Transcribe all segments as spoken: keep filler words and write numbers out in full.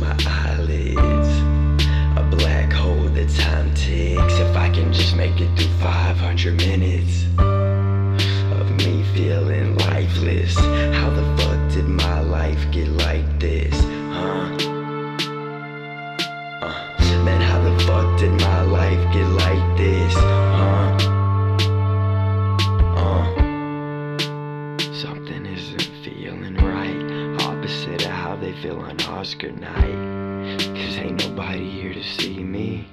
my eyelids. A black hole that time ticks. If I can just make it through five hundred minutes of me feeling lifeless. How the fuck did my life get like this, huh? Uh, man, how the fuck did my life get like this, huh? Something isn't feeling right. Opposite of how they feel on Oscar night. Cause ain't nobody here to see me.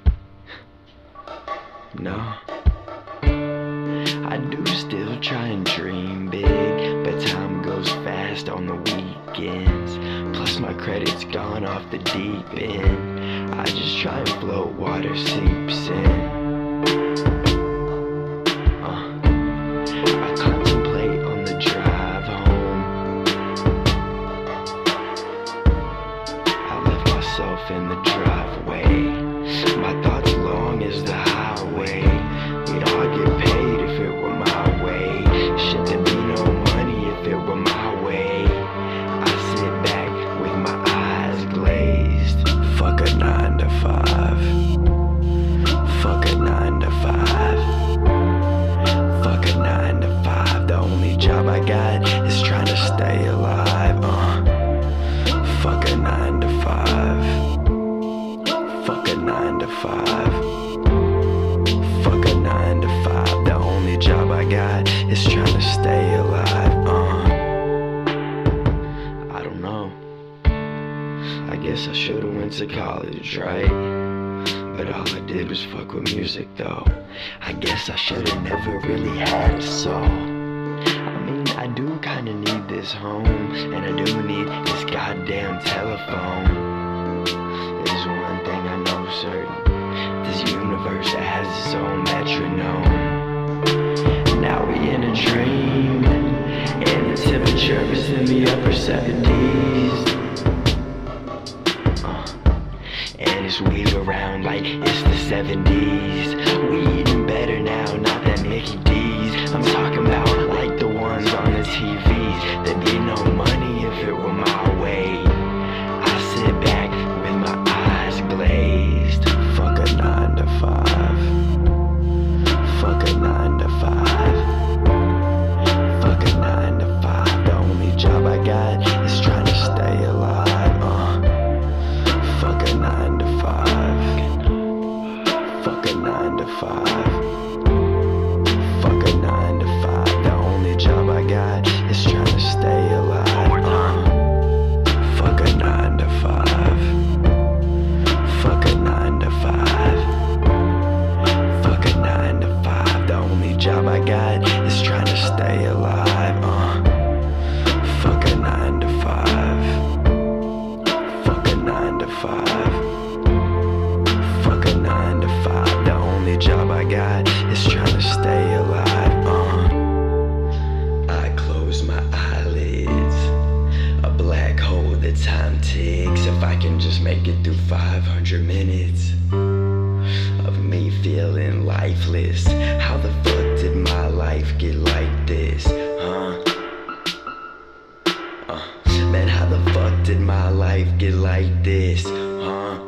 No. I do still try and dream big, but time goes fast on the weekends. Plus my credit's gone off the deep end. I just try and float, water seeps in. In the driveway, my thoughts long as the highway. We'd all get paid if it were my way. Shit, there'd be no money if it were my way. I sit back with my eyes glazed. Fuck a nine to five. Fuck a nine to five. Fuck a nine to five. The only job I got is trying to stay alive. Uh, fuck a nine to five. Fuck a nine to five. Fuck a nine to five. The only job I got is trying to stay alive. Uh, I don't know. I guess I should've went to college, right? But all I did was fuck with music, though. I guess I should've never really had a soul. I do kinda need this home, and I do need this goddamn telephone. There's one thing I know certain, this universe has its own metronome. Now we in a dream, and the temperature is in the upper seventies. Uh, and it's weed around like it's the seventies. We eating better now, not that Mickey D's. I'm talking about like the ones on the T Vs. There'd be no money if it were my way. I sit back with my eyes glazed. Fuck a nine to five. Fuck a nine to five. Fuck a nine to five. The only job I got is trying to stay alive. Uh, fuck a nine to five. Fuck a nine to five. Time ticks. If I can just make it through five hundred minutes of me feeling lifeless. How the fuck did my life get like this, huh? Uh, man, how the fuck did my life get like this, huh?